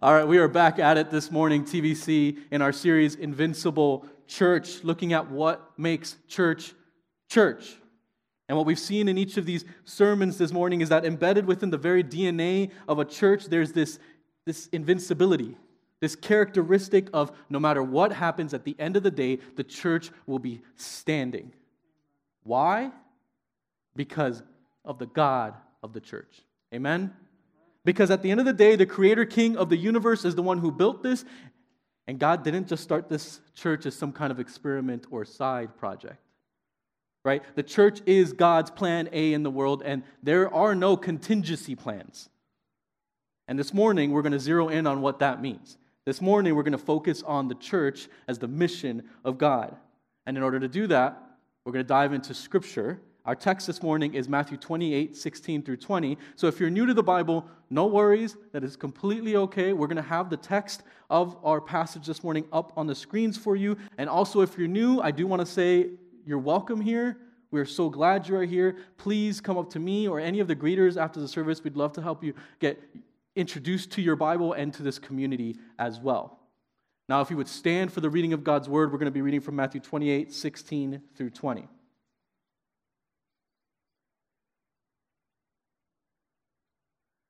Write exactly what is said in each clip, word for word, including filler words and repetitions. All right, we are back at it this morning, T V C, in our series, Invincible Church, looking at what makes church, church. And what we've seen in each of these sermons this morning is that embedded within the very D N A of a church, there's this, this invincibility, this characteristic of no matter what happens, at the end of the day, the church will be standing. Why? Because of the God of the church. Amen? Because at the end of the day, the creator king of the universe is the one who built this, and God didn't just start this church as some kind of experiment or side project. Right? The church is God's plan A in the world, and there are no contingency plans. And this morning, we're going to zero in on what that means. This morning, we're going to focus on the church as the mission of God. And in order to do that, we're going to dive into Scripture. Our text this morning is Matthew twenty-eight, sixteen through twenty. So if you're new to the Bible, no worries. That is completely okay. We're going to have the text of our passage this morning up on the screens for you. And also, if you're new, I do want to say you're welcome here. We're so glad you are here. Please come up to me or any of the greeters after the service. We'd love to help you get introduced to your Bible and to this community as well. Now, if you would stand for the reading of God's Word, we're going to be reading from Matthew twenty-eight, sixteen through twenty.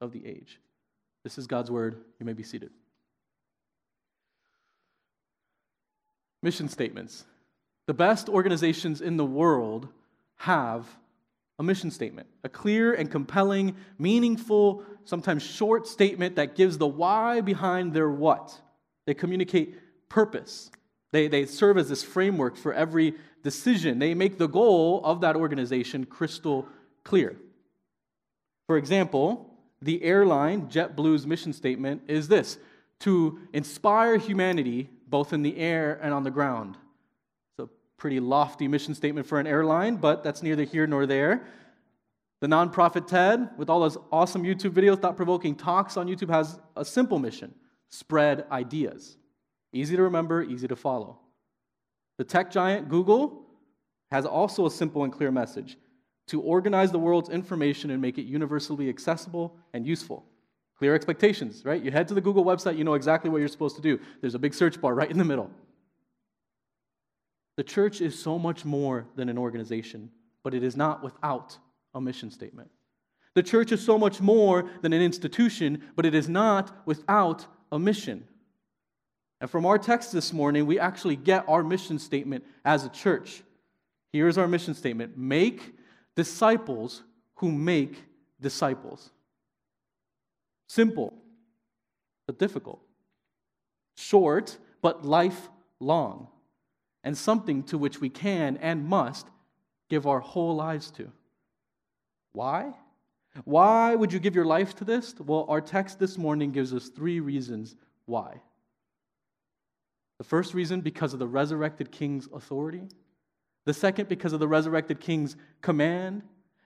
of the age." This is God's word. You may be seated. Mission statements. The best organizations in the world have a mission statement, a clear and compelling, meaningful, sometimes short statement that gives the why behind their what. They communicate purpose. They, they serve as this framework for every decision. They make the goal of that organization crystal clear. For example, the airline JetBlue's mission statement is this: to inspire humanity both in the air and on the ground. It's a pretty lofty mission statement for an airline, but that's neither here nor there. The nonprofit TED, with all those awesome YouTube videos, thought-provoking talks on YouTube, has a simple mission: spread ideas. Easy to remember, easy to follow. The tech giant Google has also a simple and clear message: to organize the world's information and make it universally accessible and useful. Clear expectations, right? You head to the Google website, you know exactly what you're supposed to do. There's a big search bar right in the middle. The church is so much more than an organization, but it is not without a mission statement. The church is so much more than an institution, but it is not without a mission. And from our text this morning, we actually get our mission statement as a church. Here is our mission statement: make disciples who make disciples. Simple, but difficult. Short, but lifelong. And something to which we can and must give our whole lives to. Why? Why would you give your life to this? Well, our text this morning gives us three reasons why. The first reason, because of the resurrected king's authority. The second, because of the resurrected king's command.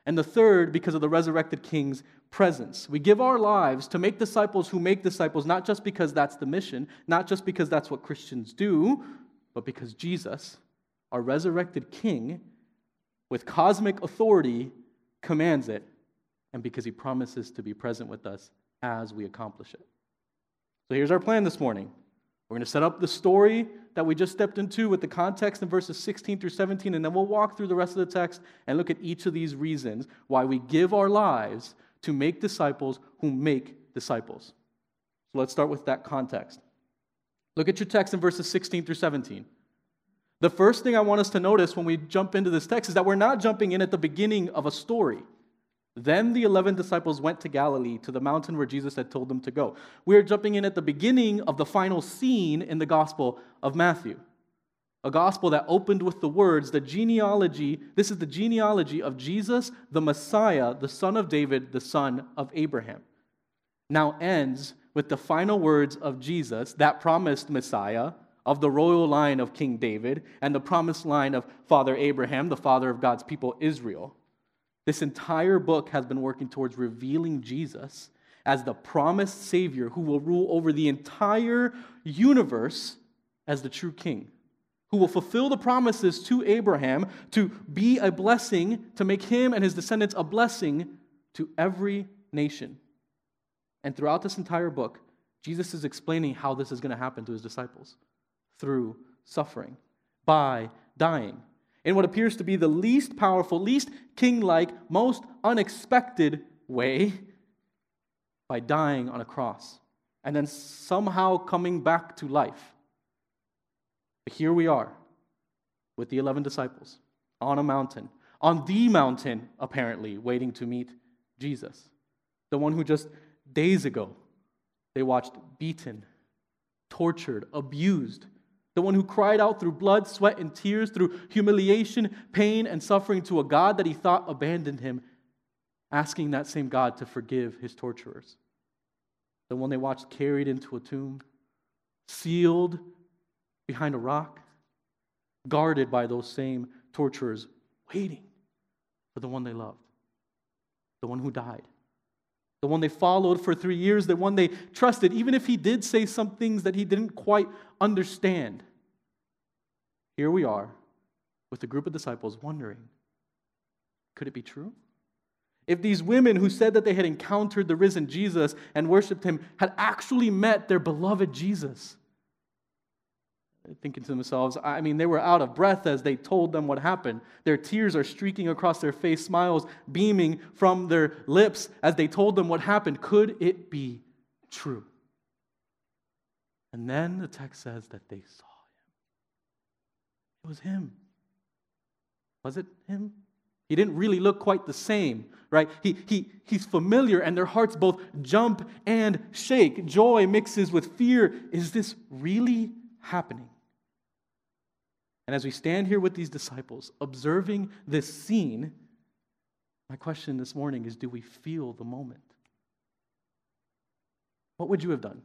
And the third, because of the resurrected king's presence. We give our lives to make disciples who make disciples, not just because that's the mission, not just because that's what Christians do, but because Jesus, our resurrected king, with cosmic authority, commands it, and because he promises to be present with us as we accomplish it. So here's our plan this morning. We're going to set up the story that we just stepped into with the context in verses sixteen through seventeen, and then we'll walk through the rest of the text and look at each of these reasons why we give our lives to make disciples who make disciples. So let's start with that context. Look at your text in verses sixteen through seventeen. The first thing I want us to notice when we jump into this text is that we're not jumping in at the beginning of a story. Then the eleven disciples went to Galilee, to the mountain where Jesus had told them to go. We are jumping in at the beginning of the final scene in the Gospel of Matthew, a gospel that opened with the words, the genealogy, this is the genealogy of Jesus, the Messiah, the son of David, the son of Abraham. Now ends with the final words of Jesus, that promised Messiah, of the royal line of King David, and the promised line of Father Abraham, the father of God's people, Israel. This entire book has been working towards revealing Jesus as the promised Savior who will rule over the entire universe as the true King, who will fulfill the promises to Abraham to be a blessing, to make him and his descendants a blessing to every nation. And throughout this entire book, Jesus is explaining how this is going to happen to his disciples through suffering, by dying, in what appears to be the least powerful, least king-like, most unexpected way, by dying on a cross, and then somehow coming back to life. But here we are, with the eleven disciples, on a mountain, on the mountain, apparently, waiting to meet Jesus, the one who just days ago they watched beaten, tortured, abused, the one who cried out through blood, sweat, and tears, through humiliation, pain, and suffering to a God that he thought abandoned him, asking that same God to forgive his torturers. The one they watched carried into a tomb, sealed behind a rock, guarded by those same torturers, waiting for the one they loved, the one who died, the one they followed for three years, the one they trusted, even if he did say some things that he didn't quite understand. Here we are with a group of disciples wondering, could it be true? If these women who said that they had encountered the risen Jesus and worshiped him had actually met their beloved Jesus. Thinking to themselves, I mean, they were out of breath as they told them what happened. Their tears are streaking across their face, smiles beaming from their lips as they told them what happened. Could it be true? And then the text says that they saw him. It was him. Was it him? He didn't really look quite the same, right? He, he, he's familiar, and their hearts both jump and shake. Joy mixes with fear. Is this really happening? And as we stand here with these disciples, observing this scene, my question this morning is, do we feel the moment? What would you have done?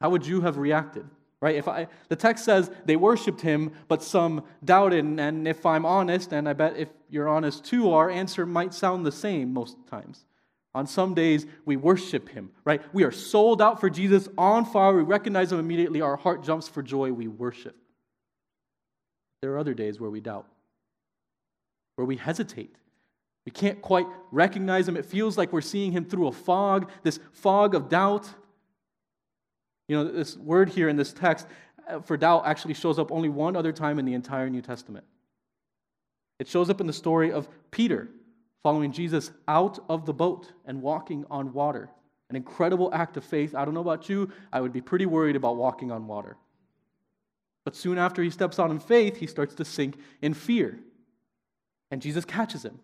How would you have reacted? Right? If I, the text says they worshipped him, but some doubted, and if I'm honest, and I bet if you're honest too, our answer might sound the same most times. On some days, we worship him, right? We are sold out for Jesus, on fire, we recognize him immediately, our heart jumps for joy, we worship. There are other days where we doubt, where we hesitate. We can't quite recognize him. It feels like we're seeing him through a fog, this fog of doubt. You know, this word here in this text for doubt actually shows up only one other time in the entire New Testament. It shows up in the story of Peter following Jesus out of the boat and walking on water. An incredible act of faith. I don't know about you, I would be pretty worried about walking on water. But soon after he steps out in faith, he starts to sink in fear. And Jesus catches him.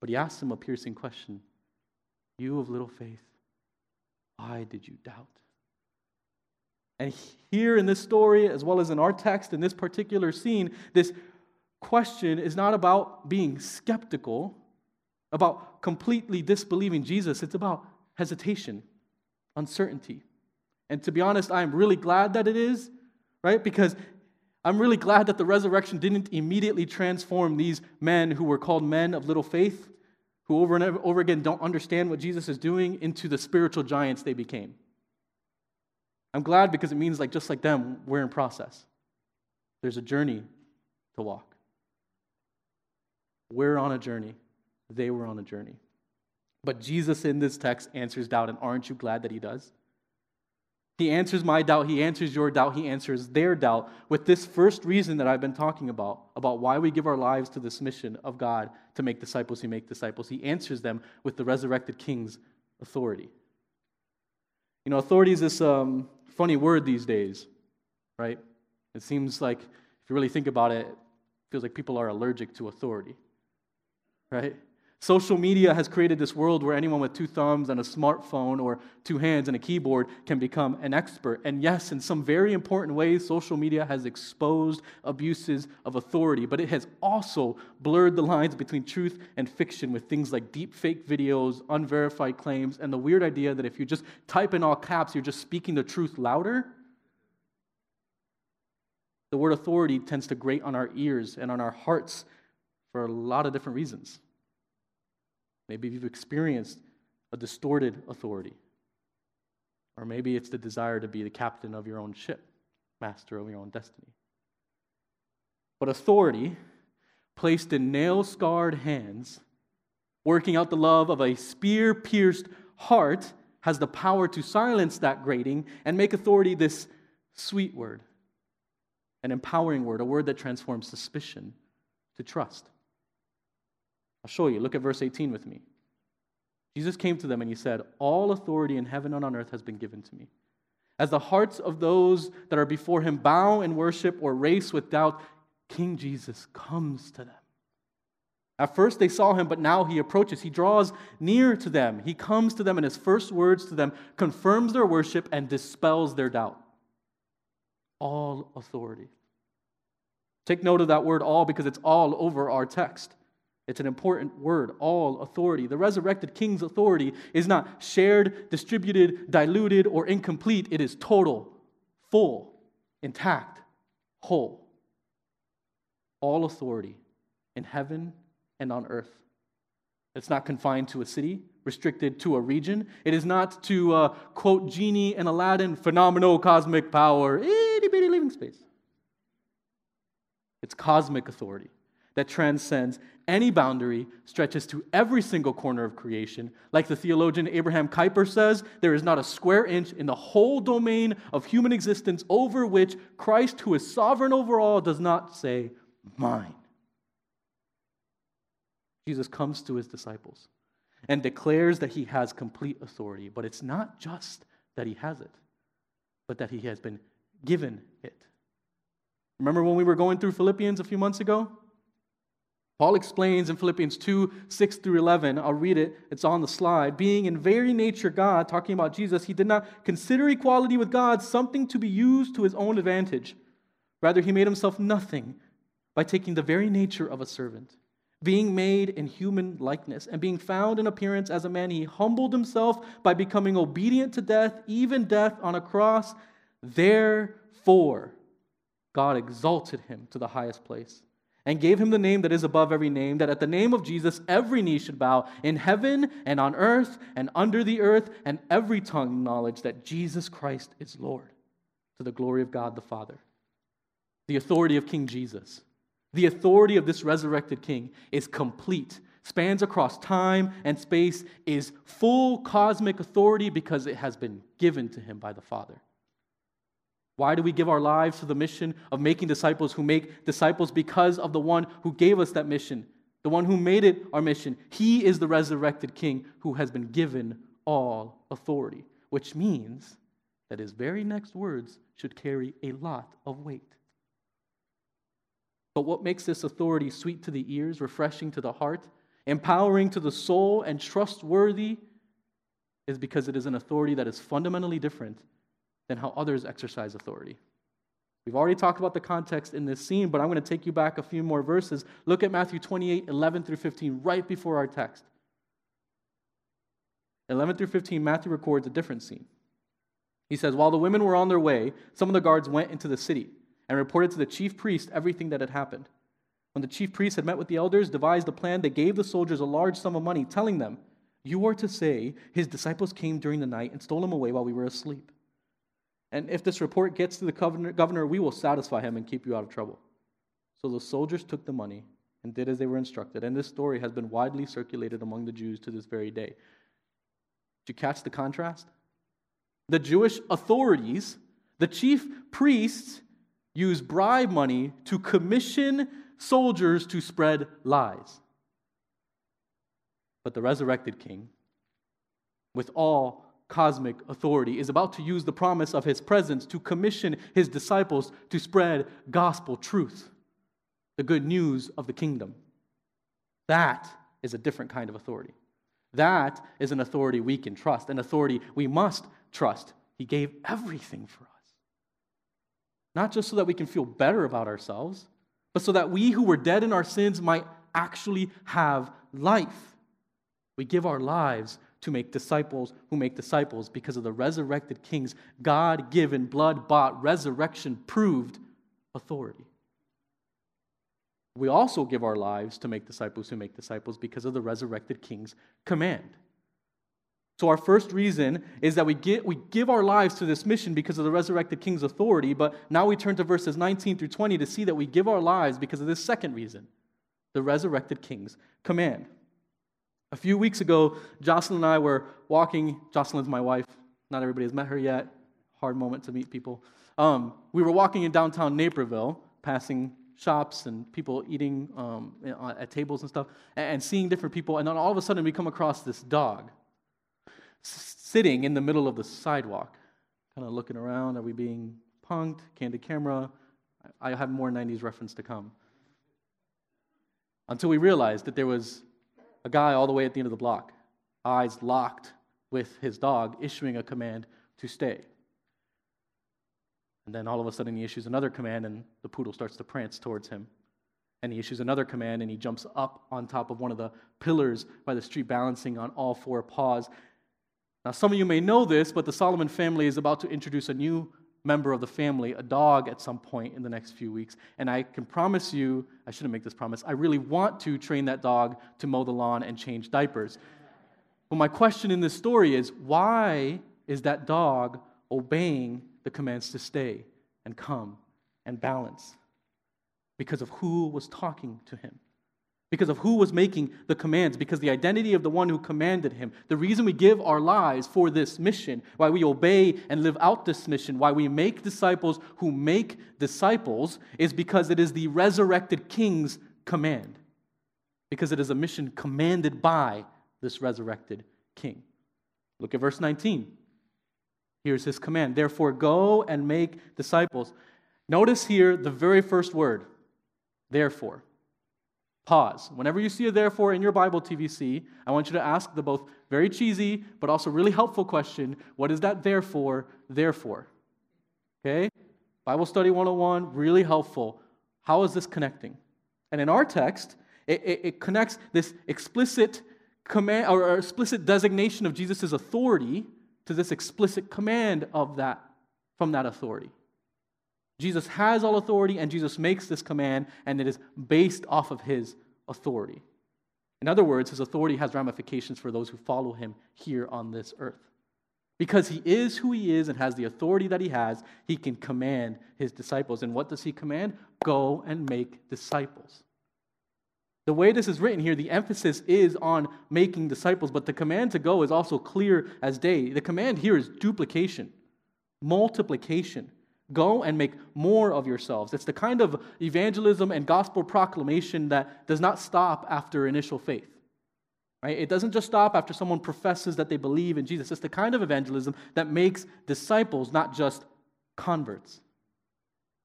But he asks him a piercing question. You of little faith, why did you doubt? And here in this story, as well as in our text, in this particular scene, this question is not about being skeptical, about completely disbelieving Jesus. It's about hesitation, uncertainty. And to be honest, I'm really glad that it is, right? Because I'm really glad that the resurrection didn't immediately transform these men who were called men of little faith, who over and over again don't understand what Jesus is doing, into the spiritual giants they became. I'm glad because it means, like, just like them, we're in process. There's a journey to walk. We're on a journey. They were on a journey. But Jesus in this text answers doubt, and aren't you glad that he does? He answers my doubt. He answers your doubt. He answers their doubt with this first reason that I've been talking about, about why we give our lives to this mission of God to make disciples who make disciples. He answers them with the resurrected King's authority. You know, authority is this um, funny word these days, right? It seems like, if you really think about it, it feels like people are allergic to authority, right? Social media has created this world where anyone with two thumbs and a smartphone or two hands and a keyboard can become an expert. And yes, in some very important ways, social media has exposed abuses of authority, but it has also blurred the lines between truth and fiction with things like deep fake videos, unverified claims, and the weird idea that if you just type in all caps, you're just speaking the truth louder. The word authority tends to grate on our ears and on our hearts for a lot of different reasons. Maybe you've experienced a distorted authority. Or maybe it's the desire to be the captain of your own ship, master of your own destiny. But authority, placed in nail-scarred hands, working out the love of a spear-pierced heart, has the power to silence that grating and make authority this sweet word, an empowering word, a word that transforms suspicion to trust. I'll show you. Look at verse eighteen with me. Jesus came to them and he said, "All authority in heaven and on earth has been given to me. As the hearts of those that are before him bow and worship or race with doubt, King Jesus comes to them. At first they saw him, but now he approaches. He draws near to them. He comes to them, and his first words to them confirms their worship and dispels their doubt. All authority." Take note of that word all, because it's all over our text. It's an important word, all authority. The resurrected king's authority is not shared, distributed, diluted, or incomplete. It is total, full, intact, whole. All authority in heaven and on earth. It's not confined to a city, restricted to a region. It is not to, uh, quote, Genie and Aladdin, phenomenal cosmic power, itty-bitty living space. It's cosmic authority that transcends any boundary, stretches to every single corner of creation. Like the theologian Abraham Kuyper says, there is not a square inch in the whole domain of human existence over which Christ, who is sovereign over all, does not say, "Mine." Jesus comes to his disciples and declares that he has complete authority, but it's not just that he has it, but that he has been given it. Remember when we were going through Philippians a few months ago? Paul explains in Philippians two, six through eleven, I'll read it, it's on the slide, being in very nature God, talking about Jesus, he did not consider equality with God something to be used to his own advantage. Rather, he made himself nothing by taking the very nature of a servant, being made in human likeness, and being found in appearance as a man, he humbled himself by becoming obedient to death, even death on a cross. Therefore, God exalted him to the highest place and gave him the name that is above every name, that at the name of Jesus every knee should bow in heaven and on earth and under the earth, and every tongue acknowledge that Jesus Christ is Lord, to the glory of God the Father. The authority of King Jesus, the authority of this resurrected King, is complete, spans across time and space, is full cosmic authority because it has been given to him by the Father. Why do we give our lives to the mission of making disciples who make disciples? Because of the one who gave us that mission, the one who made it our mission. He is the resurrected King who has been given all authority, which means that his very next words should carry a lot of weight. But what makes this authority sweet to the ears, refreshing to the heart, empowering to the soul, and trustworthy is because it is an authority that is fundamentally different than how others exercise authority. We've already talked about the context in this scene, but I'm going to take you back a few more verses. Look at Matthew twenty-eight, eleven through fifteen, right before our text. eleven through fifteen, Matthew records a different scene. He says, "While the women were on their way, some of the guards went into the city and reported to the chief priest everything that had happened. When the chief priest had met with the elders, devised a plan, they gave the soldiers a large sum of money, telling them, 'You are to say, his disciples came during the night and stole him away while we were asleep. And if this report gets to the governor, we will satisfy him and keep you out of trouble.' So the soldiers took the money and did as they were instructed. And this story has been widely circulated among the Jews to this very day." Did you catch the contrast? The Jewish authorities, the chief priests, use bribe money to commission soldiers to spread lies. But the resurrected King, with all cosmic authority, is about to use the promise of his presence to commission his disciples to spread gospel truth, the good news of the kingdom. That is a different kind of authority. That is an authority we can trust, an authority we must trust. He gave everything for us. Not just so that we can feel better about ourselves, but so that we who were dead in our sins might actually have life. We give our lives to make disciples who make disciples because of the resurrected King's God-given, blood-bought, resurrection-proved authority. We also give our lives to make disciples who make disciples because of the resurrected King's command. So our first reason is that we get, we give our lives to this mission because of the resurrected King's authority, but now we turn to verses nineteen through twenty to see that we give our lives because of this second reason, the resurrected King's command. A few weeks ago, Jocelyn and I were walking. Jocelyn's my wife. Not everybody has met her yet. Hard moment to meet people. Um, we were walking in downtown Naperville, passing shops and people eating um, at tables and stuff, and seeing different people, and then all of a sudden we come across this dog sitting in the middle of the sidewalk, kind of looking around. Are we being punked? Candid camera. I have more nineties reference to come. Until we realized that there was a guy all the way at the end of the block, eyes locked with his dog, issuing a command to stay. And then all of a sudden he issues another command, and the poodle starts to prance towards him. And he issues another command, and he jumps up on top of one of the pillars by the street, balancing on all four paws. Now, some of you may know this, but the Solomon family is about to introduce a new member of the family, a dog, at some point in the next few weeks. And I can promise you, I shouldn't make this promise, I really want to train that dog to mow the lawn and change diapers. But my question in this story is, why is that dog obeying the commands to stay and come and balance? Because of who was talking to him. Because of who was making the commands. Because the identity of the one who commanded him. The reason we give our lives for this mission, why we obey and live out this mission, why we make disciples who make disciples, is because it is the resurrected King's command. Because it is a mission commanded by this resurrected King. Look at verse nineteen. Here's his command. Therefore, go and make disciples. Notice here the very first word, therefore. Pause. Whenever you see a therefore in your Bible, T V C, I want you to ask the both very cheesy but also really helpful question, what is that therefore, therefore? Okay? Bible Study one oh one, really helpful. How is this connecting? And in our text, it, it, it connects this explicit command or explicit designation of Jesus' authority to this explicit command of that, from that authority. Jesus has all authority, and Jesus makes this command, and it is based off of his authority. In other words, his authority has ramifications for those who follow him here on this earth. Because he is who he is and has the authority that he has, he can command his disciples. And what does he command? Go and make disciples. The way this is written here, the emphasis is on making disciples, but the command to go is also clear as day. The command here is duplication, multiplication. Go and make more of yourselves. It's the kind of evangelism and gospel proclamation that does not stop after initial faith. Right? It doesn't just stop after someone professes that they believe in Jesus. It's the kind of evangelism that makes disciples, not just converts.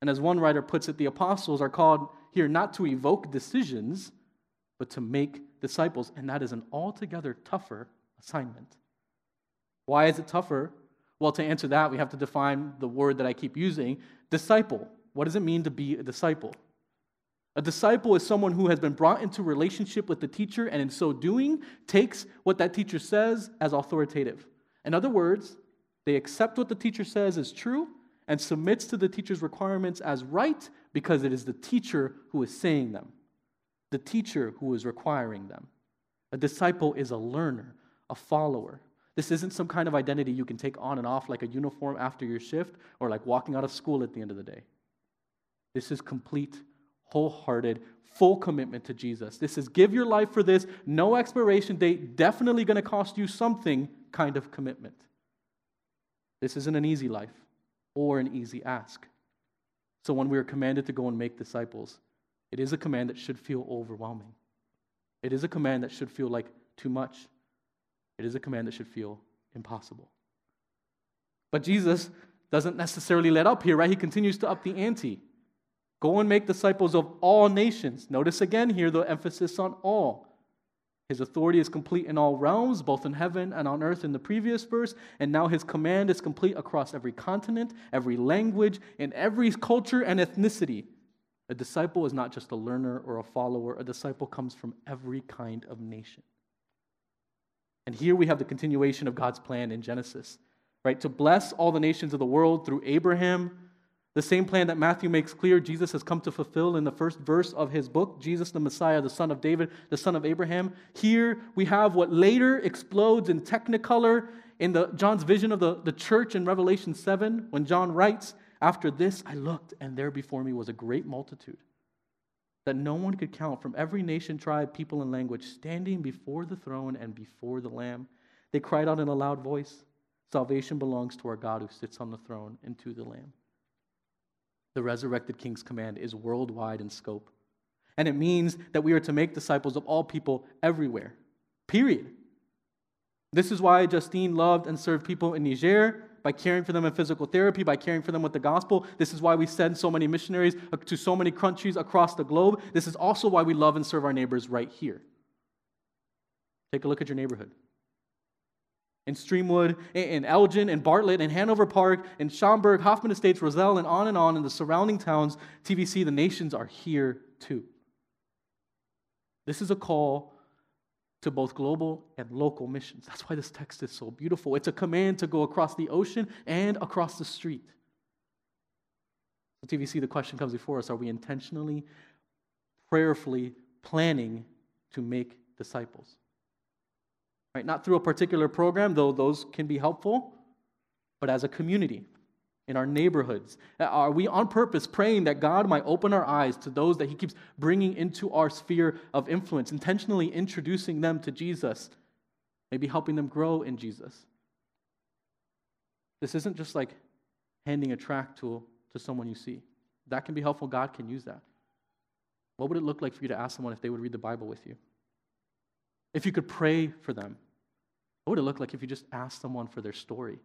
And as one writer puts it, the apostles are called here not to evoke decisions, but to make disciples, and that is an altogether tougher assignment. Why is it tougher? Well, to answer that, we have to define the word that I keep using, disciple. What does it mean to be a disciple? A disciple is someone who has been brought into relationship with the teacher, and in so doing, takes what that teacher says as authoritative. In other words, they accept what the teacher says is true, and submits to the teacher's requirements as right, because it is the teacher who is saying them. The teacher who is requiring them. A disciple is a learner, a follower. This isn't some kind of identity you can take on and off like a uniform after your shift or like walking out of school at the end of the day. This is complete, wholehearted, full commitment to Jesus. This is give your life for this, no expiration date, definitely going to cost you something kind of commitment. This isn't an easy life or an easy ask. So when we are commanded to go and make disciples, it is a command that should feel overwhelming. It is a command that should feel like too much. It is a command that should feel impossible. But Jesus doesn't necessarily let up here, right? He continues to up the ante. Go and make disciples of all nations. Notice again here the emphasis on all. His authority is complete in all realms, both in heaven and on earth in the previous verse, and now his command is complete across every continent, every language, in every culture and ethnicity. A disciple is not just a learner or a follower. A disciple comes from every kind of nation. And here we have the continuation of God's plan in Genesis, right? To bless all the nations of the world through Abraham, the same plan that Matthew makes clear Jesus has come to fulfill in the first verse of his book, Jesus the Messiah, the son of David, the son of Abraham. Here we have what later explodes in technicolor in the, John's vision of the, the church in Revelation seven, when John writes, "After this I looked, and there before me was a great multitude that no one could count from every nation, tribe, people, and language, standing before the throne and before the Lamb. They cried out in a loud voice, 'Salvation belongs to our God who sits on the throne and to the Lamb.'" The resurrected king's command is worldwide in scope. And it means that we are to make disciples of all people everywhere. Period. This is why Justine loved and served people in Niger by caring for them in physical therapy, by caring for them with the gospel. This is why we send so many missionaries to so many countries across the globe. This is also why we love and serve our neighbors right here. Take a look at your neighborhood. In Streamwood, in Elgin, in Bartlett, in Hanover Park, in Schaumburg, Hoffman Estates, Roselle, and on and on in the surrounding towns, T V C, the nations are here too. This is a call to both global and local missions. That's why this text is so beautiful. It's a command to go across the ocean and across the street. So T V C, the question comes before us, are we intentionally, prayerfully planning to make disciples? Right, not through a particular program, though those can be helpful, but as a community, in our neighborhoods. Are we on purpose praying that God might open our eyes to those that he keeps bringing into our sphere of influence, intentionally introducing them to Jesus, maybe helping them grow in Jesus? This isn't just like handing a tract to, to someone you see. That can be helpful. God can use that. What would it look like for you to ask someone if they would read the Bible with you? If you could pray for them? What would it look like if you just asked someone for their story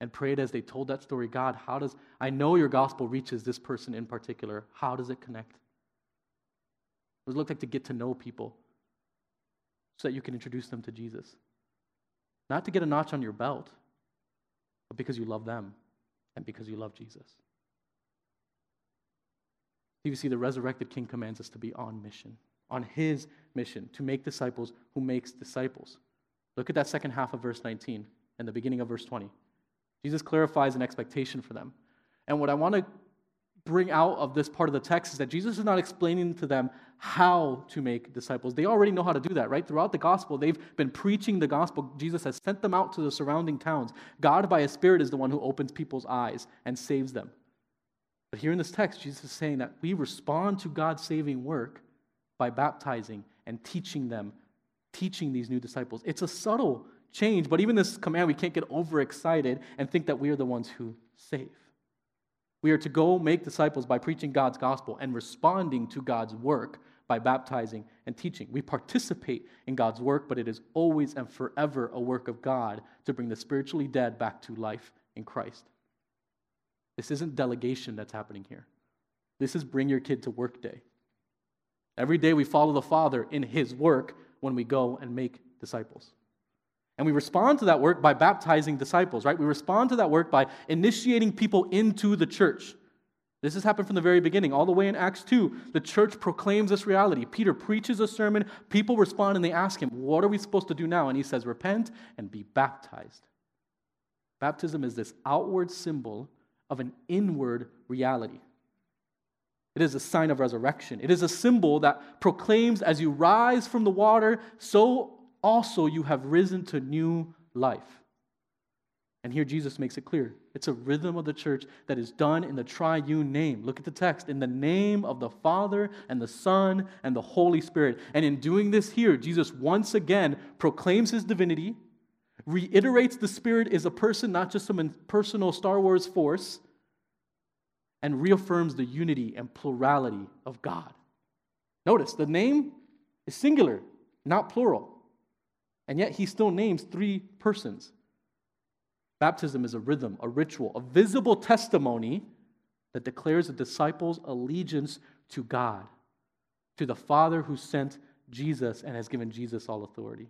and prayed as they told that story? God, how does, I know your gospel reaches this person in particular. How does it connect? What does it look like to get to know people so that you can introduce them to Jesus? Not to get a notch on your belt, but because you love them and because you love Jesus. You see, the resurrected King commands us to be on mission, on his mission, to make disciples who makes disciples. Look at that second half of verse nineteen and the beginning of verse twenty. Jesus clarifies an expectation for them. And what I want to bring out of this part of the text is that Jesus is not explaining to them how to make disciples. They already know how to do that, right? Throughout the gospel, they've been preaching the gospel. Jesus has sent them out to the surrounding towns. God, by his Spirit, is the one who opens people's eyes and saves them. But here in this text, Jesus is saying that we respond to God's saving work by baptizing and teaching them teaching these new disciples. It's a subtle change, but even this command, we can't get overexcited and think that we are the ones who save. We are to go make disciples by preaching God's gospel and responding to God's work by baptizing and teaching. We participate in God's work, but it is always and forever a work of God to bring the spiritually dead back to life in Christ. This isn't delegation that's happening here. This is bring your kid to work day. Every day we follow the Father in his work when we go and make disciples. And we respond to that work by baptizing disciples, right? We respond to that work by initiating people into the church. This has happened from the very beginning, all the way in Acts two. The church proclaims this reality. Peter preaches a sermon. People respond and they ask him, what are we supposed to do now? And he says, repent and be baptized. Baptism is this outward symbol of an inward reality. It is a sign of resurrection. It is a symbol that proclaims, as you rise from the water, so also you have risen to new life. And here Jesus makes it clear. It's a rhythm of the church that is done in the triune name. Look at the text. In the name of the Father and the Son and the Holy Spirit. And in doing this here, Jesus once again proclaims his divinity, reiterates the Spirit is a person, not just some impersonal Star Wars force, and reaffirms the unity and plurality of God. Notice, the name is singular, not plural. And yet he still names three persons. Baptism is a rhythm, a ritual, a visible testimony that declares a disciple's allegiance to God, to the Father who sent Jesus and has given Jesus all authority.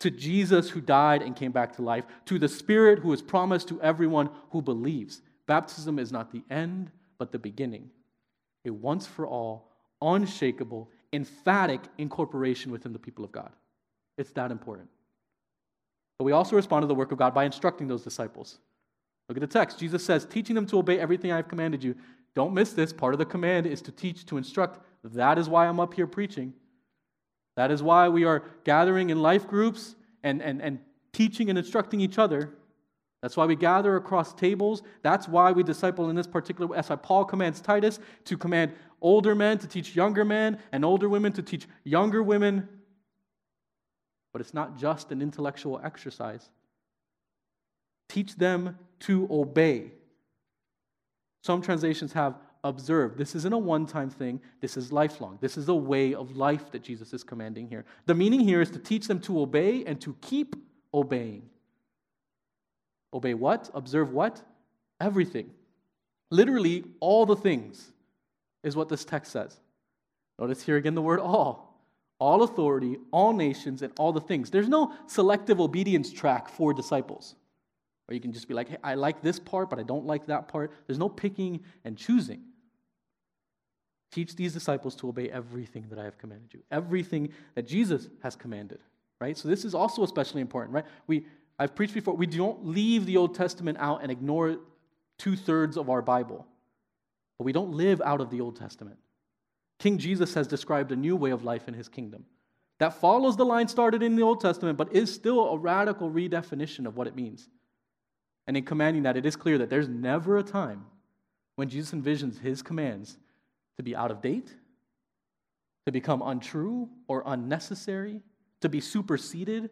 To Jesus who died and came back to life. To the Spirit who is promised to everyone who believes. Baptism is not the end, but the beginning. A once-for-all, unshakable, emphatic incorporation within the people of God. It's that important. But we also respond to the work of God by instructing those disciples. Look at the text. Jesus says, teaching them to obey everything I have commanded you. Don't miss this. Part of the command is to teach, to instruct. That is why I'm up here preaching. That is why we are gathering in life groups and, and, and teaching and instructing each other. That's why we gather across tables. That's why we disciple in this particular way. That's why Paul commands Titus to command older men to teach younger men and older women to teach younger women. But it's not just an intellectual exercise. Teach them to obey. Some translations have observe. This isn't a one-time thing. This is lifelong. This is a way of life that Jesus is commanding here. The meaning here is to teach them to obey and to keep obeying. Obey what? Observe what? Everything. Literally, all the things is what this text says. Notice here again the word all. All authority, all nations, and all the things. There's no selective obedience track for disciples. Or you can just be like, hey, I like this part, but I don't like that part. There's no picking and choosing. Teach these disciples to obey everything that I have commanded you. Everything that Jesus has commanded, right? So this is also especially important, right? We, I've preached before, we don't leave the Old Testament out and ignore two-thirds of our Bible. But we don't live out of the Old Testament. King Jesus has described a new way of life in his kingdom that follows the line started in the Old Testament, but is still a radical redefinition of what it means. And in commanding that, it is clear that there's never a time when Jesus envisions his commands to be out of date, to become untrue or unnecessary, to be superseded.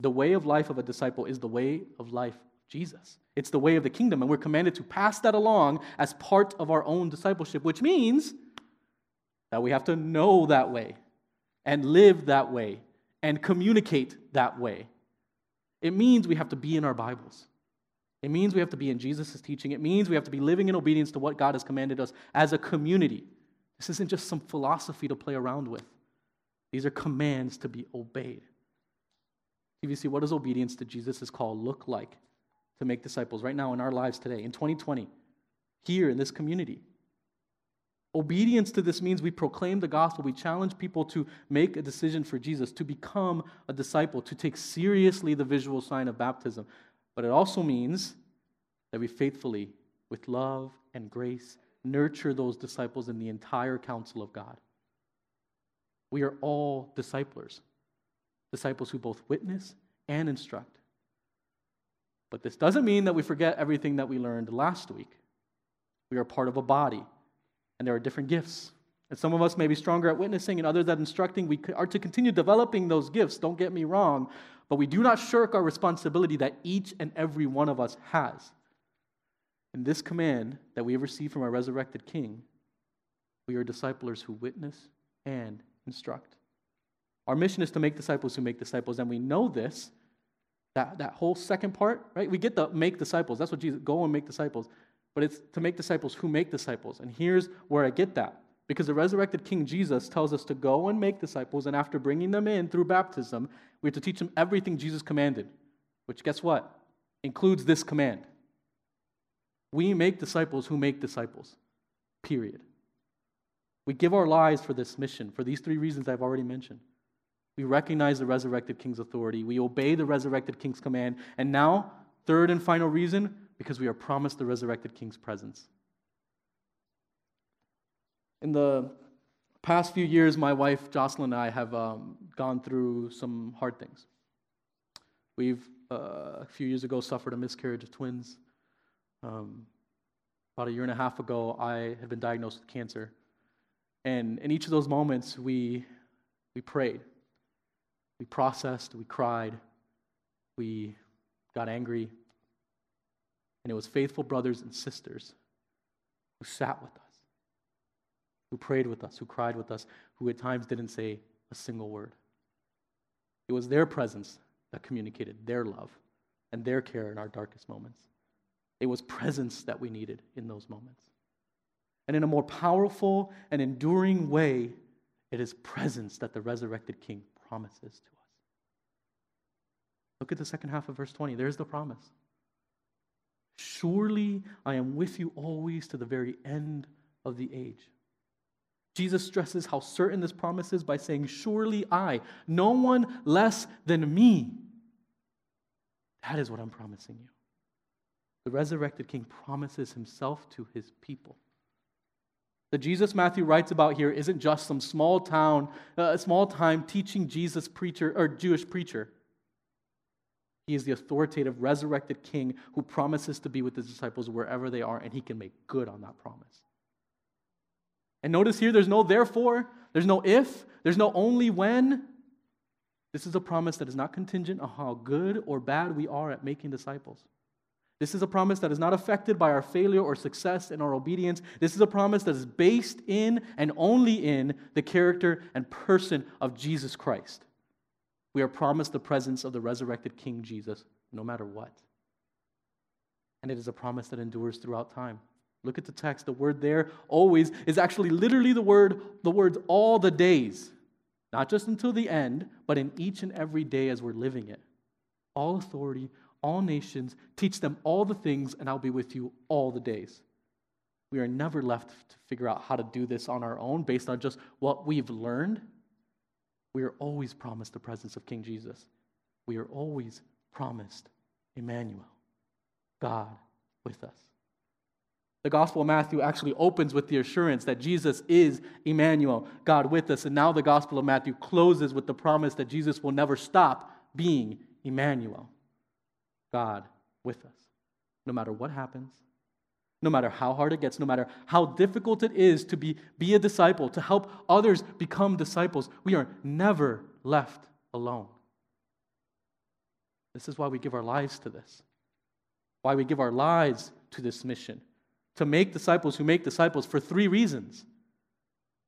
The way of life of a disciple is the way of life of Jesus. It's the way of the kingdom, and we're commanded to pass that along as part of our own discipleship, which means that we have to know that way and live that way and communicate that way. It means we have to be in our Bibles. It means we have to be in Jesus' teaching. It means we have to be living in obedience to what God has commanded us as a community. This isn't just some philosophy to play around with. These are commands to be obeyed. T V C, what does obedience to Jesus' call look like to make disciples right now in our lives today, in twenty twenty, here in this community? Obedience to this means we proclaim the gospel. We challenge people to make a decision for Jesus, to become a disciple, to take seriously the visual sign of baptism. But it also means that we faithfully, with love and grace, nurture those disciples in the entire counsel of God. We are all disciplers, disciples who both witness and instruct. But this doesn't mean that we forget everything that we learned last week. We are part of a body, and there are different gifts. And some of us may be stronger at witnessing and others at instructing. We are to continue developing those gifts, don't get me wrong. But we do not shirk our responsibility that each and every one of us has. In this command that we have received from our resurrected King, we are disciplers who witness and instruct. Our mission is to make disciples who make disciples, and we know this, that, that whole second part, right? We get the make disciples. That's what Jesus, go and make disciples. But it's to make disciples who make disciples. And here's where I get that. Because the resurrected King Jesus tells us to go and make disciples, and after bringing them in through baptism, we have to teach them everything Jesus commanded, which, guess what, includes this command. We make disciples who make disciples, period. We give our lives for this mission, for these three reasons I've already mentioned. We recognize the resurrected King's authority. We obey the resurrected King's command. And now, third and final reason, because we are promised the resurrected King's presence. In the past few years, my wife, Jocelyn, and I have um, gone through some hard things. We've, uh, a few years ago, suffered a miscarriage of twins. Um, about a year and a half ago, I had been diagnosed with cancer. And in each of those moments, we, we prayed. We processed, we cried, we got angry. And it was faithful brothers and sisters who sat with us, who prayed with us, who cried with us, who at times didn't say a single word. It was their presence that communicated their love and their care in our darkest moments. It was presence that we needed in those moments. And in a more powerful and enduring way, It is presence that the resurrected King promises to us. Look at the second half of verse twenty. There's the promise. Surely I am with you always to the very end of the age. Jesus stresses how certain this promise is by saying, surely I, no one less than me. That is what I'm promising you. The resurrected King promises himself to his people. The Jesus Matthew writes about here isn't just some small town, uh, small time teaching Jesus preacher or Jewish preacher. He is the authoritative resurrected King who promises to be with his disciples wherever they are, and he can make good on that promise. And notice here, there's no therefore, there's no if, there's no only when. This is a promise that is not contingent on how good or bad we are at making disciples. This is a promise that is not affected by our failure or success in our obedience. This is a promise that is based in and only in the character and person of Jesus Christ. We are promised the presence of the resurrected King Jesus no matter what. And it is a promise that endures throughout time. Look at the text. The word there, always, is actually literally the word, the words all the days. Not just until the end, but in each and every day as we're living it. All authority, all nations, teach them all the things, and I'll be with you all the days. We are never left to figure out how to do this on our own based on just what we've learned. We are always promised the presence of King Jesus. We are always promised Emmanuel, God with us. The Gospel of Matthew actually opens with the assurance that Jesus is Emmanuel, God with us. And now the Gospel of Matthew closes with the promise that Jesus will never stop being Emmanuel, God with us. No matter what happens, no matter how hard it gets, no matter how difficult it is to be, be a disciple, to help others become disciples, we are never left alone. This is why we give our lives to this, why we give our lives to this mission, to make disciples who make disciples for three reasons.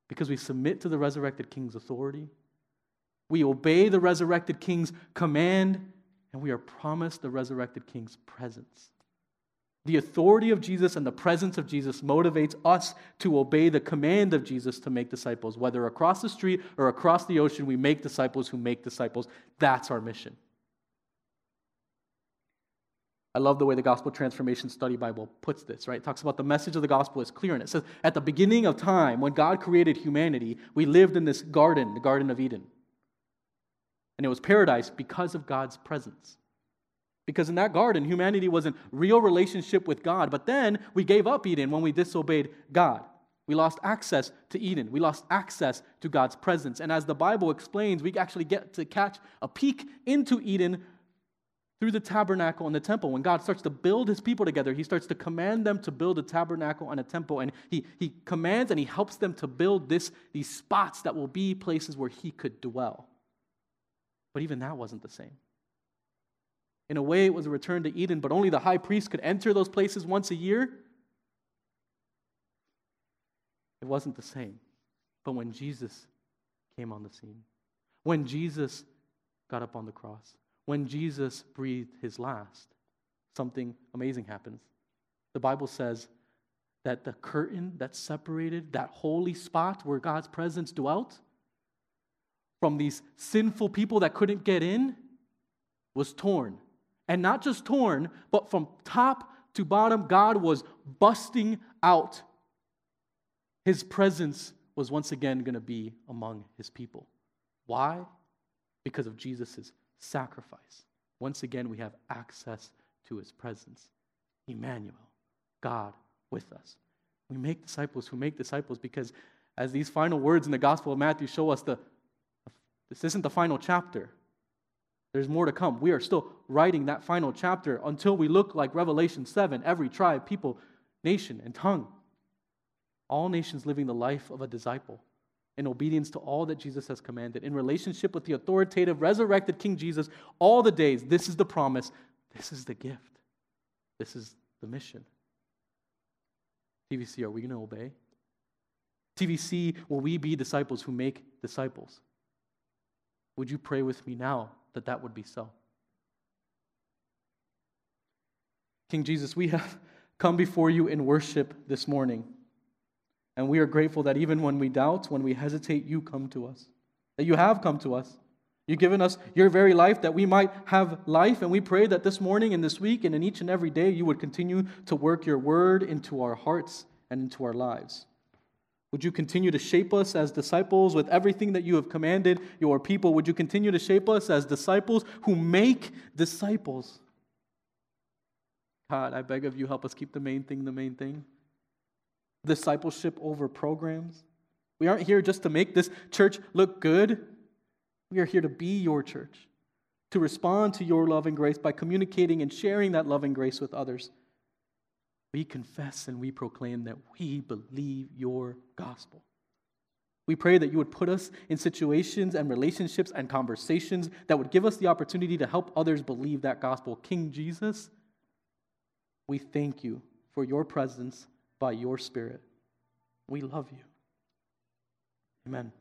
Because we submit to the resurrected King's authority, we obey the resurrected King's command, and we are promised the resurrected King's presence. The authority of Jesus and the presence of Jesus motivates us to obey the command of Jesus to make disciples. Whether across the street or across the ocean, we make disciples who make disciples. That's our mission. I love the way the Gospel Transformation Study Bible puts this, right? It talks about the message of the gospel is clear, and it says, at the beginning of time, when God created humanity, we lived in this garden, the Garden of Eden. And it was paradise because of God's presence. Because in that garden, humanity was in real relationship with God. But then we gave up Eden when we disobeyed God. We lost access to Eden. We lost access to God's presence. And as the Bible explains, we actually get to catch a peek into Eden through the tabernacle and the temple. When God starts to build his people together, he starts to command them to build a tabernacle and a temple. And he, he commands and he helps them to build this, these spots that will be places where he could dwell. But even that wasn't the same. In a way, it was a return to Eden, but only the high priest could enter those places once a year. It wasn't the same. But when Jesus came on the scene, when Jesus got up on the cross, when Jesus breathed his last, something amazing happens. The Bible says that the curtain that separated that holy spot where God's presence dwelt from these sinful people that couldn't get in, was torn. And not just torn, but from top to bottom, God was busting out. His presence was once again going to be among his people. Why? Because of Jesus' sacrifice. Once again, we have access to his presence. Emmanuel, God with us. We make disciples who make disciples because, as these final words in the Gospel of Matthew show us, the This isn't the final chapter. There's more to come. We are still writing that final chapter until we look like Revelation seven, every tribe, people, nation, and tongue. All nations living the life of a disciple in obedience to all that Jesus has commanded, in relationship with the authoritative, resurrected King Jesus all the days. This is the promise. This is the gift. This is the mission. T V C, are we going to obey? T V C, will we be disciples who make disciples? Would you pray with me now that that would be so? King Jesus, we have come before you in worship this morning. And we are grateful that even when we doubt, when we hesitate, you come to us. That you have come to us. You've given us your very life that we might have life. And we pray that this morning and this week and in each and every day, you would continue to work your word into our hearts and into our lives. Would you continue to shape us as disciples with everything that you have commanded your people? Would you continue to shape us as disciples who make disciples? God, I beg of you, help us keep the main thing the main thing. Discipleship over programs. We aren't here just to make this church look good. We are here to be your church, to respond to your love and grace by communicating and sharing that love and grace with others. We confess and we proclaim that we believe your gospel. We pray that you would put us in situations and relationships and conversations that would give us the opportunity to help others believe that gospel. King Jesus, we thank you for your presence by your Spirit. We love you. Amen.